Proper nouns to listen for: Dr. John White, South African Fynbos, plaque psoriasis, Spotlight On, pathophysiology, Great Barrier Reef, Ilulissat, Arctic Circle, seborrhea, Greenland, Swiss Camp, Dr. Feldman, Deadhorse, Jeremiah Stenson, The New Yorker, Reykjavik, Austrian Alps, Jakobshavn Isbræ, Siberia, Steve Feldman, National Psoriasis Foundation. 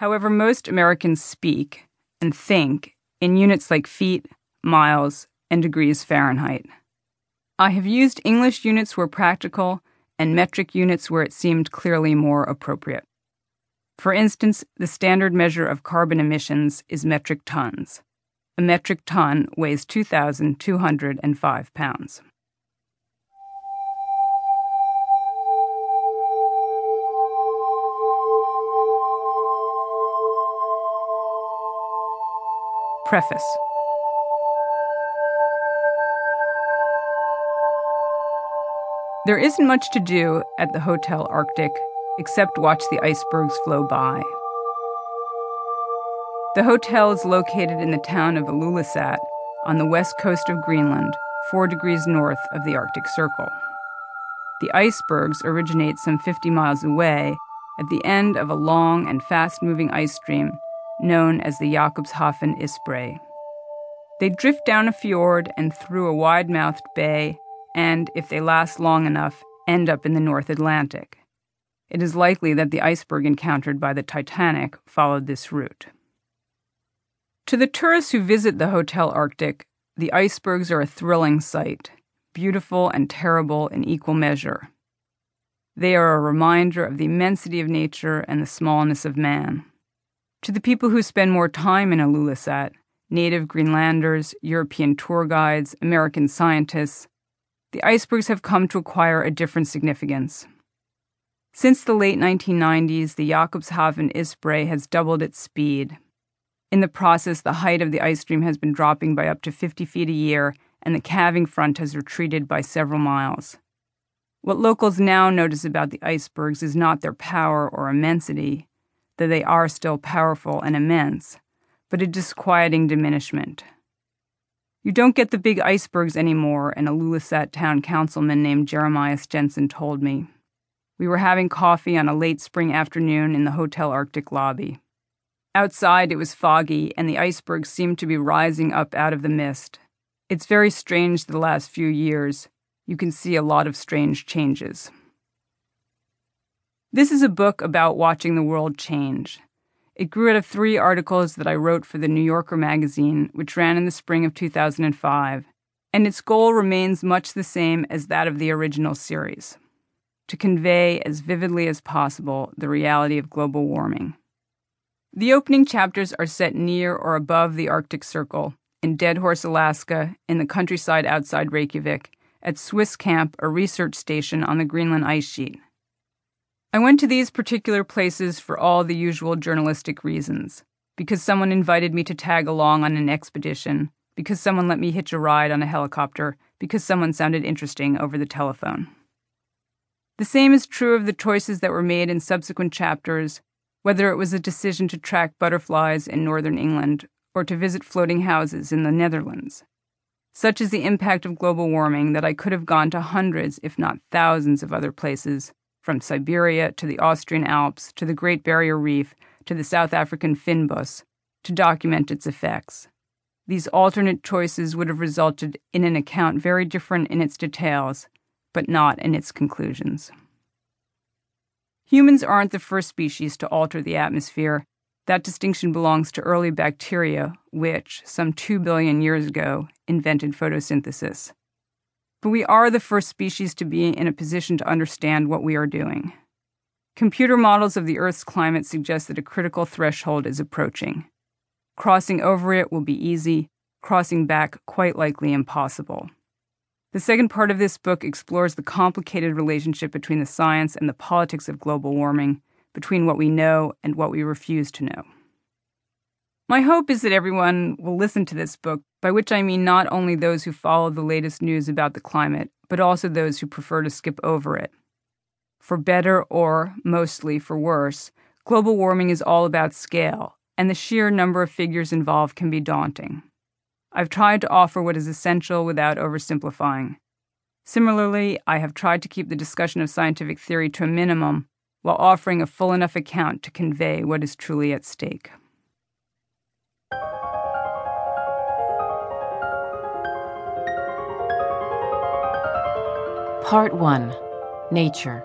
However, most Americans speak and think in units like feet, miles, and degrees Fahrenheit. I have used English units where practical and metric units where it seemed clearly more appropriate. For instance, the standard measure of carbon emissions is metric tons. A metric ton weighs 2,205 pounds. Preface. There isn't much to do at the Hotel Arctic except watch the icebergs flow by. The hotel is located in the town of Ilulissat on the west coast of Greenland, 4 degrees north of the Arctic Circle. The icebergs originate some 50 miles away at the end of a long and fast-moving ice stream known as the Jakobshavn Isbræ. They drift down a fjord and through a wide-mouthed bay and, if they last long enough, end up in the North Atlantic. It is likely that the iceberg encountered by the Titanic followed this route. To the tourists who visit the Hotel Arctic, the icebergs are a thrilling sight, beautiful and terrible in equal measure. They are a reminder of the immensity of nature and the smallness of man. To the people who spend more time in Ilulissat, native Greenlanders, European tour guides, American scientists, the icebergs have come to acquire a different significance. Since the late 1990s, the Jakobshavn Isbræ has doubled its speed. In the process, the height of the ice stream has been dropping by up to 50 feet a year, and the calving front has retreated by several miles. What locals now notice about the icebergs is not their power or immensity, though they are still powerful and immense, but a disquieting diminishment. You don't get the big icebergs anymore, an Ilulissat town councilman named Jeremiah Stenson told me. We were having coffee on a late spring afternoon in the Hotel Arctic lobby. Outside it was foggy, and the icebergs seemed to be rising up out of the mist. It's very strange the last few years. You can see a lot of strange changes. This is a book about watching the world change. It grew out of 3 articles that I wrote for The New Yorker magazine, which ran in the spring of 2005, and its goal remains much the same as that of the original series: to convey as vividly as possible the reality of global warming. The opening chapters are set near or above the Arctic Circle, in Deadhorse, Alaska, in the countryside outside Reykjavik, at Swiss Camp, a research station on the Greenland ice sheet. I went to these particular places for all the usual journalistic reasons: because someone invited me to tag along on an expedition, because someone let me hitch a ride on a helicopter, because someone sounded interesting over the telephone. The same is true of the choices that were made in subsequent chapters, whether it was a decision to track butterflies in northern England or to visit floating houses in the Netherlands. Such is the impact of global warming that I could have gone to hundreds, if not thousands, of other places, from Siberia to the Austrian Alps to the Great Barrier Reef to the South African Fynbos, to document its effects. These alternate choices would have resulted in an account very different in its details, but not in its conclusions. Humans aren't the first species to alter the atmosphere. That distinction belongs to early bacteria, which, some 2 billion years ago, invented photosynthesis. But we are the first species to be in a position to understand what we are doing. Computer models of the Earth's climate suggest that a critical threshold is approaching. Crossing over it will be easy, crossing back quite likely impossible. The second part of this book explores the complicated relationship between the science and the politics of global warming, between what we know and what we refuse to know. My hope is that everyone will listen to this book, by which I mean not only those who follow the latest news about the climate, but also those who prefer to skip over it. For better or, mostly, for worse, global warming is all about scale, and the sheer number of figures involved can be daunting. I've tried to offer what is essential without oversimplifying. Similarly, I have tried to keep the discussion of scientific theory to a minimum while offering a full enough account to convey what is truly at stake. Part 1. Nature.